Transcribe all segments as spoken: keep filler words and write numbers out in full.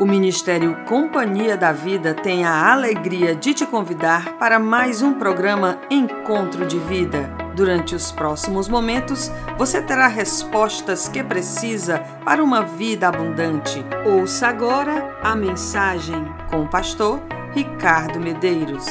O Ministério Companhia da Vida tem a alegria de te convidar para mais um programa Encontro de Vida. Durante os próximos momentos, você terá respostas que precisa para uma vida abundante. Ouça agora a mensagem com o pastor Ricardo Medeiros.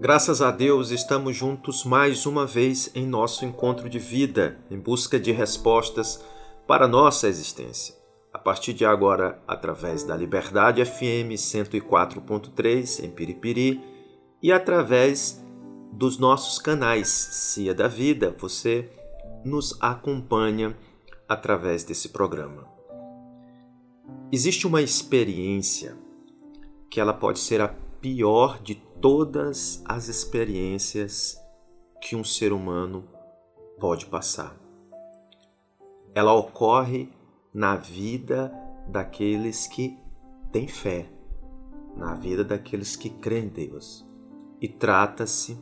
Graças a Deus, estamos juntos mais uma vez em nosso encontro de vida, em busca de respostas para a nossa existência. A partir de agora, através da Liberdade F M cento e quatro ponto três em Piripiri e através dos nossos canais Cia da Vida, você nos acompanha através desse programa. Existe uma experiência que ela pode ser a pior de todas as experiências que um ser humano pode passar. Ela ocorre na vida daqueles que têm fé, na vida daqueles que creem em Deus. E trata-se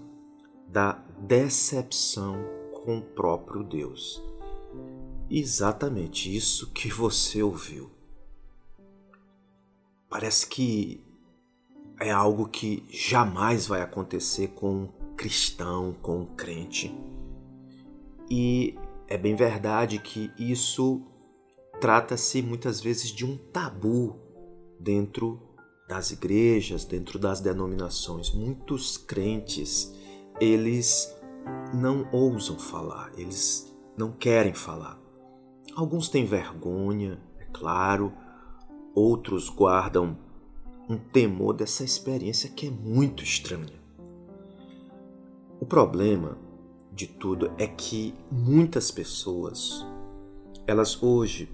da decepção com o próprio Deus. Exatamente isso que você ouviu. Parece que é algo que jamais vai acontecer com um cristão, com um crente. E é bem verdade que isso trata-se muitas vezes de um tabu dentro das igrejas, dentro das denominações. Muitos crentes, eles não ousam falar, eles não querem falar. Alguns têm vergonha, é claro, outros guardam um temor dessa experiência que é muito estranha. O problema de tudo é que muitas pessoas, elas hoje,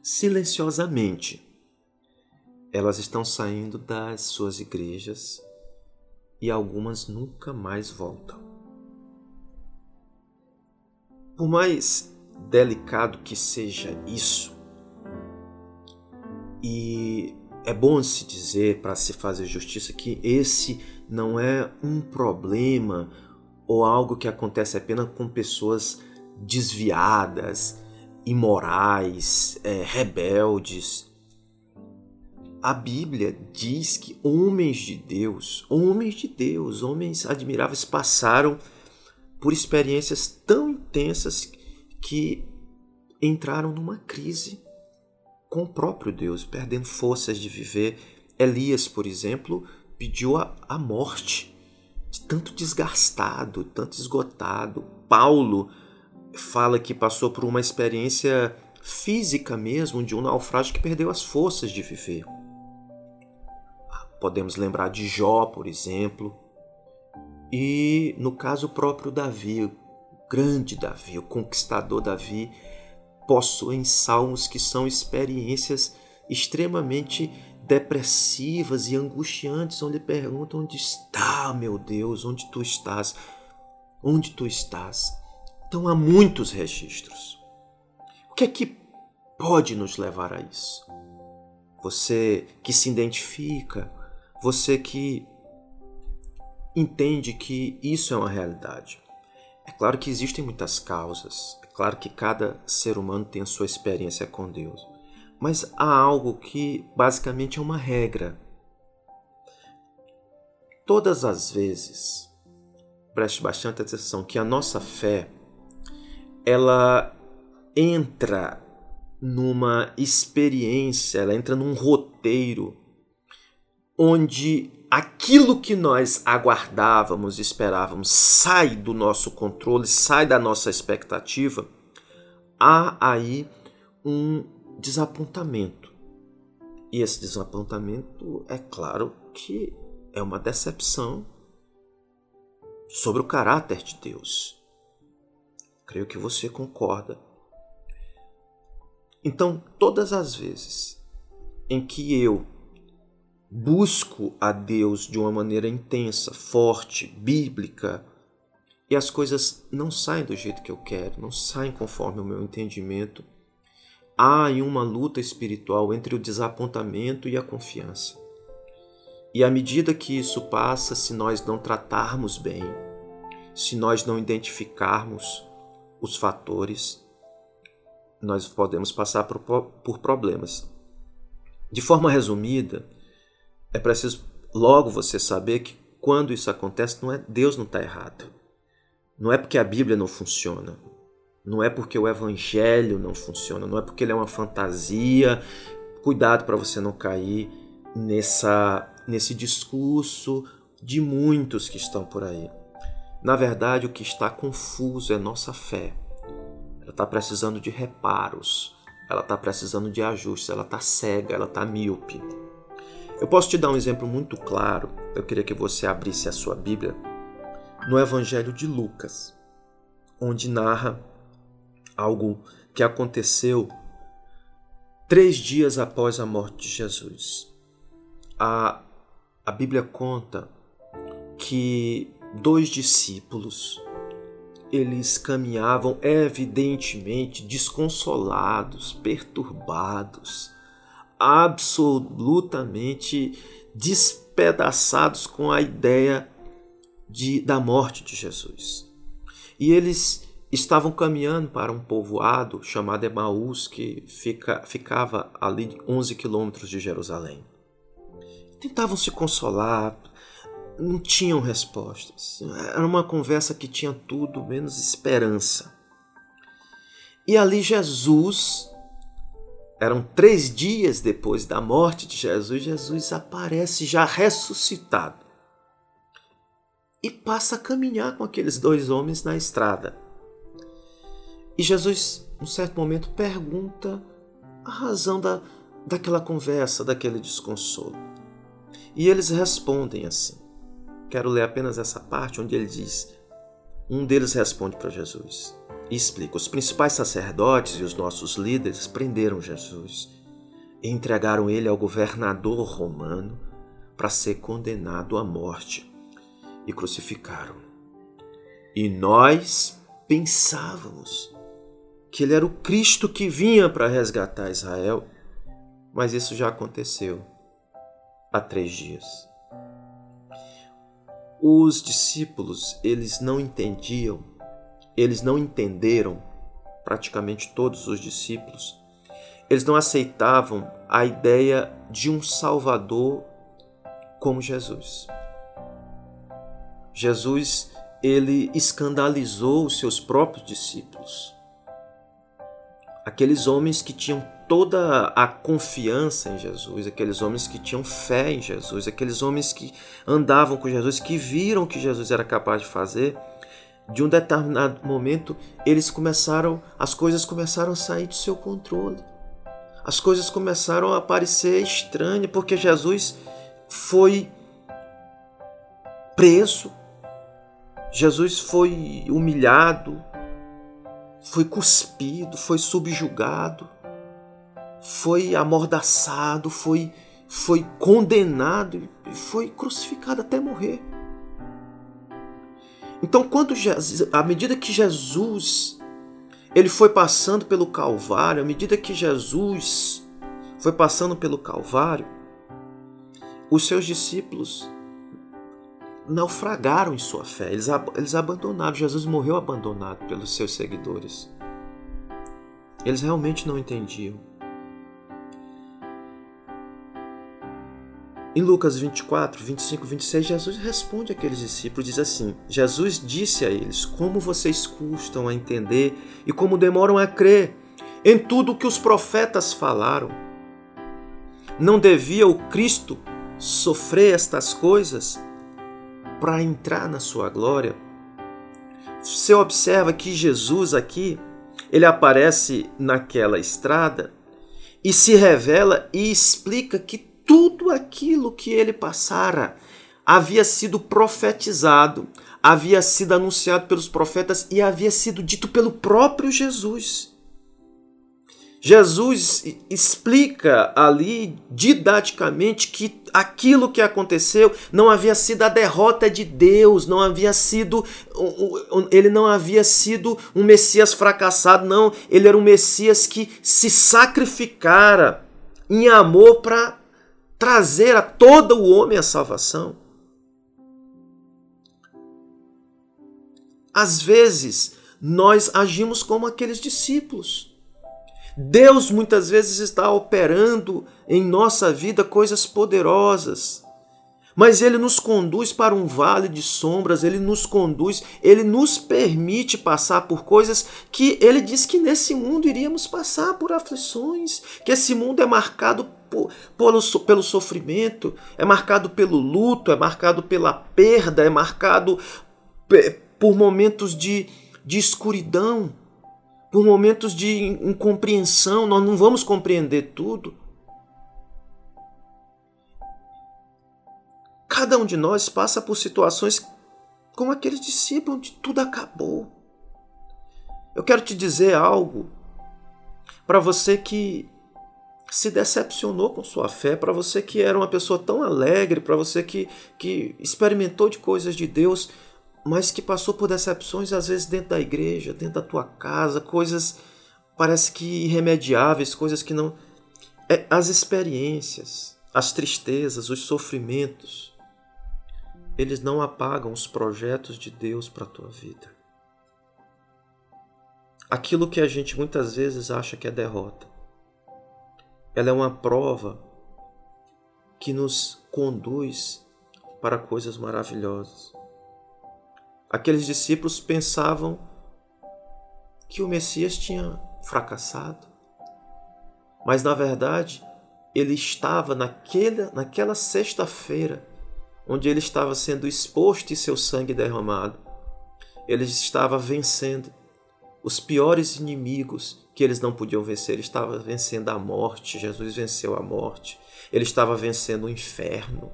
silenciosamente, elas estão saindo das suas igrejas e algumas nunca mais voltam. Por mais delicado que seja isso, e é bom se dizer, para se fazer justiça, que esse não é um problema ou algo que acontece apenas com pessoas desviadas, imorais, é, rebeldes. A Bíblia diz que homens de Deus, homens de Deus, homens admiráveis passaram por experiências tão intensas que entraram numa crise com o próprio Deus, perdendo forças de viver. Elias, por exemplo, pediu a, a morte, de tanto desgastado, tanto esgotado. Paulo fala que passou por uma experiência física mesmo, de um naufrágio que perdeu as forças de viver. Podemos lembrar de Jó, por exemplo, e no caso o próprio Davi, o grande Davi, o conquistador Davi, possuem salmos que são experiências extremamente depressivas e angustiantes, onde perguntam: onde está, meu Deus? Onde tu estás? Onde tu estás? Então há muitos registros. O que é que pode nos levar a isso? Você que se identifica, você que entende que isso é uma realidade. É claro que existem muitas causas. Claro que cada ser humano tem a sua experiência com Deus, mas há algo que basicamente é uma regra. Todas as vezes, preste bastante atenção, que a nossa fé, ela entra numa experiência, ela entra num roteiro onde aquilo que nós aguardávamos, esperávamos, sai do nosso controle, sai da nossa expectativa, há aí um desapontamento. E esse desapontamento, é claro, que é uma decepção sobre o caráter de Deus. Creio que você concorda. Então, todas as vezes em que eu busco a Deus de uma maneira intensa, forte, bíblica, e as coisas não saem do jeito que eu quero, não saem conforme o meu entendimento, há uma luta espiritual entre o desapontamento e a confiança. E à medida que isso passa, se nós não tratarmos bem, se nós não identificarmos os fatores, nós podemos passar por, por problemas. De forma resumida, é preciso logo você saber que quando isso acontece, não é, Deus não está errado. Não é porque a Bíblia não funciona. Não é porque o Evangelho não funciona. Não é porque ele é uma fantasia. Cuidado para você não cair nessa, nesse discurso de muitos que estão por aí. Na verdade, o que está confuso é nossa fé. Ela está precisando de reparos. Ela está precisando de ajustes. Ela está cega, ela está míope. Eu posso te dar um exemplo muito claro. Eu queria que você abrisse a sua Bíblia no Evangelho de Lucas, onde narra algo que aconteceu três dias após a morte de Jesus. A, a Bíblia conta que dois discípulos, eles caminhavam evidentemente desconsolados, perturbados, absolutamente despedaçados com a ideia de, da morte de Jesus. E eles estavam caminhando para um povoado chamado Emaús, que fica, ficava ali onze quilômetros de Jerusalém. Tentavam se consolar, não tinham respostas. Era uma conversa que tinha tudo menos esperança. E ali Jesus... Eram três dias depois da morte de Jesus, Jesus aparece já ressuscitado e passa a caminhar com aqueles dois homens na estrada. E Jesus, num certo momento, pergunta a razão da, daquela conversa, daquele desconsolo. E eles respondem assim. Quero ler apenas essa parte onde ele diz, um deles responde para Jesus. E explica, os principais sacerdotes e os nossos líderes prenderam Jesus e entregaram ele ao governador romano para ser condenado à morte e crucificaram. E nós pensávamos que ele era o Cristo que vinha para resgatar Israel, mas isso já aconteceu há três dias. Os discípulos, eles não entendiam Eles não entenderam, praticamente todos os discípulos, eles não aceitavam a ideia de um Salvador como Jesus. Jesus, ele escandalizou os seus próprios discípulos. Aqueles homens que tinham toda a confiança em Jesus, aqueles homens que tinham fé em Jesus, aqueles homens que andavam com Jesus, que viram o que Jesus era capaz de fazer, de um determinado momento, eles começaram, as coisas começaram a sair do seu controle. As coisas começaram a parecer estranhas, porque Jesus foi preso, Jesus foi humilhado, foi cuspido, foi subjugado, foi amordaçado, foi, foi condenado e foi crucificado até morrer. Então, quando Jesus, à medida que Jesus ele foi passando pelo Calvário, à medida que Jesus foi passando pelo Calvário, os seus discípulos naufragaram em sua fé. Eles, eles abandonaram. Jesus morreu abandonado pelos seus seguidores. Eles realmente não entendiam. Em Lucas vinte e quatro, vinte e cinco, vinte e seis, Jesus responde àqueles discípulos, diz assim, Jesus disse a eles, como vocês custam a entender e como demoram a crer em tudo o que os profetas falaram. Não devia o Cristo sofrer estas coisas para entrar na sua glória? Você observa que Jesus aqui, ele aparece naquela estrada e se revela e explica que tudo aquilo que ele passara havia sido profetizado, havia sido anunciado pelos profetas e havia sido dito pelo próprio Jesus. Jesus explica ali didaticamente que aquilo que aconteceu não havia sido a derrota de Deus, não havia sido, ele não havia sido um Messias fracassado, não. Ele era um Messias que se sacrificara em amor para trazer a todo o homem a salvação. Às vezes, nós agimos como aqueles discípulos. Deus muitas vezes está operando em nossa vida coisas poderosas, mas Ele nos conduz para um vale de sombras, Ele nos conduz, Ele nos permite passar por coisas que Ele diz que nesse mundo iríamos passar por aflições, que esse mundo é marcado por, por, pelo sofrimento, é marcado pelo luto, é marcado pela perda, é marcado pe, por momentos de, de escuridão, por momentos de incompreensão, nós não vamos compreender tudo. Cada um de nós passa por situações como aqueles discípulos onde tudo acabou. Eu quero te dizer algo para você que se decepcionou com sua fé, para você que era uma pessoa tão alegre, para você que, que experimentou de coisas de Deus, mas que passou por decepções às vezes dentro da igreja, dentro da tua casa, coisas parece que irremediáveis, coisas que não... É, as experiências, as tristezas, os sofrimentos... eles não apagam os projetos de Deus para a tua vida. Aquilo que a gente muitas vezes acha que é derrota, ela é uma prova que nos conduz para coisas maravilhosas. Aqueles discípulos pensavam que o Messias tinha fracassado, mas na verdade ele estava naquela, naquela sexta-feira onde ele estava sendo exposto e seu sangue derramado. Ele estava vencendo os piores inimigos que eles não podiam vencer. Ele estava vencendo a morte. Jesus venceu a morte. Ele estava vencendo o inferno.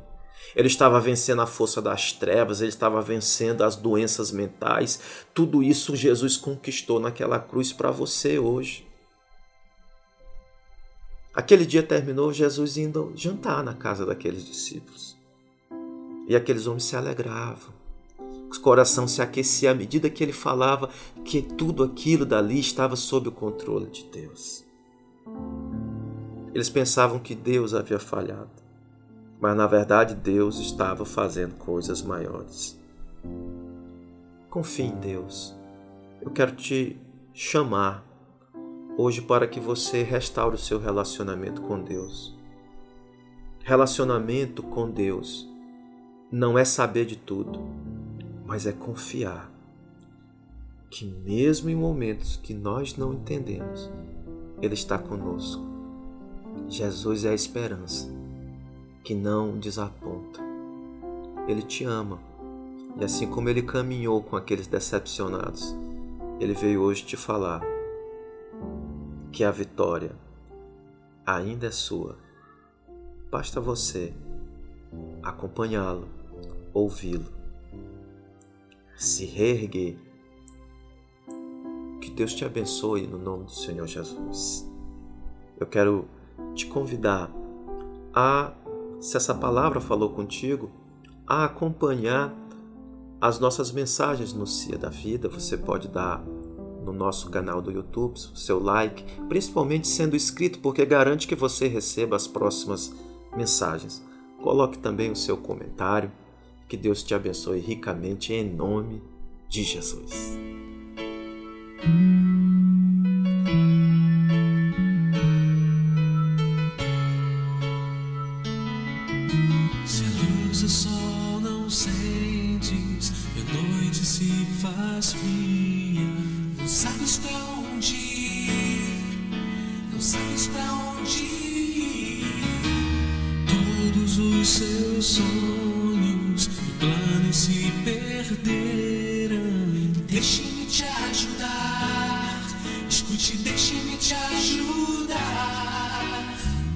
Ele estava vencendo a força das trevas. Ele estava vencendo as doenças mentais. Tudo isso Jesus conquistou naquela cruz para você hoje. Aquele dia terminou Jesus indo jantar na casa daqueles discípulos. E aqueles homens se alegravam, o coração se aquecia à medida que ele falava que tudo aquilo dali estava sob o controle de Deus. Eles pensavam que Deus havia falhado, mas na verdade Deus estava fazendo coisas maiores. Confie em Deus. Eu quero te chamar hoje para que você restaure o seu relacionamento com Deus. Relacionamento com Deus não é saber de tudo, mas é confiar que mesmo em momentos que nós não entendemos, Ele está conosco. Jesus é a esperança que não desaponta. Ele te ama. E assim como Ele caminhou com aqueles decepcionados, Ele veio hoje te falar que a vitória ainda é sua. Basta você acompanhá-lo, ouvi-lo, se reerguer. Que Deus te abençoe no nome do Senhor Jesus. Eu quero te convidar a, se essa palavra falou contigo, a acompanhar as nossas mensagens no Cia da Vida. Você pode dar no nosso canal do YouTube o seu like, principalmente sendo inscrito, porque garante que você receba as próximas mensagens. Coloque também o seu comentário. Que Deus te abençoe ricamente em nome de Jesus. Se a luz do sol não sentes e a noite se faz fria, não sabes pra onde ir, não sabes pra onde ir. Todos os seus sonhos e planos se perderam. Deixe-me te ajudar. Escute, deixe-me te ajudar.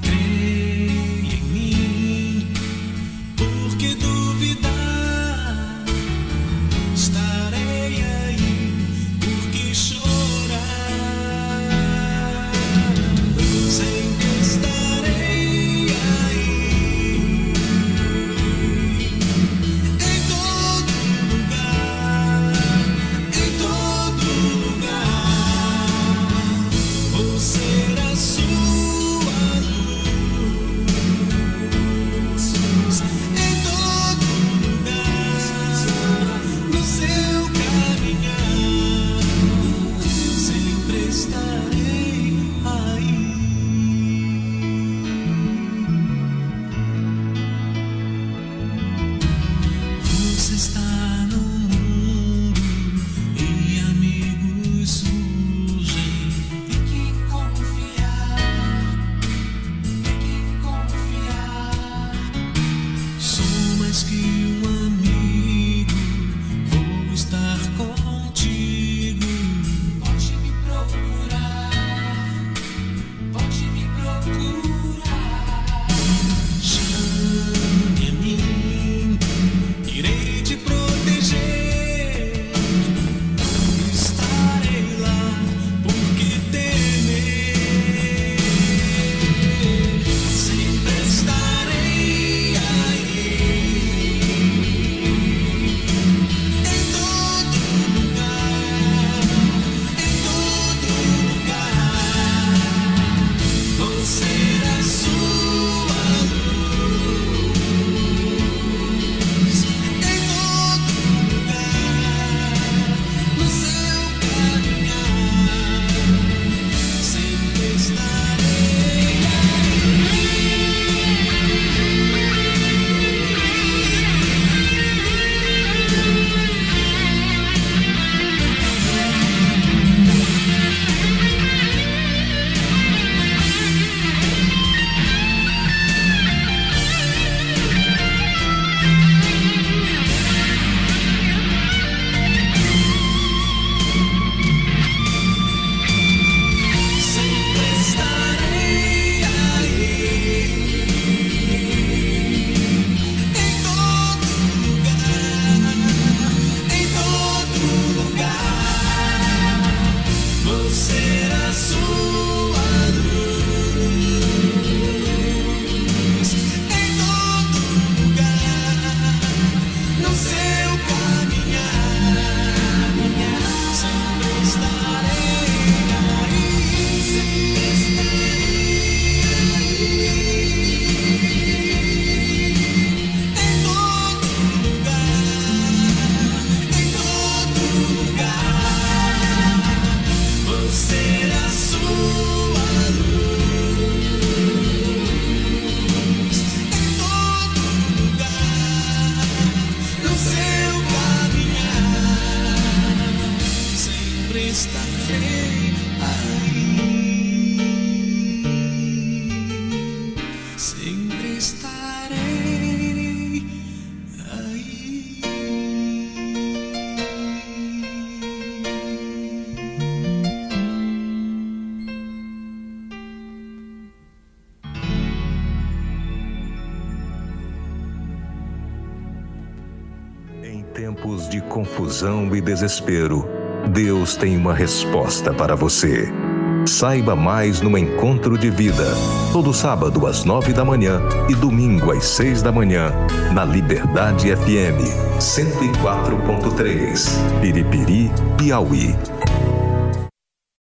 Creia em mim, por que duvidar? Estarei aí, por que chorar? Sei que estarei aí. Será sua. Confusão e desespero, Deus tem uma resposta para você. Saiba mais no Encontro de Vida, todo sábado às nove da manhã e domingo às seis da manhã, na Liberdade F M cento e quatro ponto três, Piripiri, Piauí.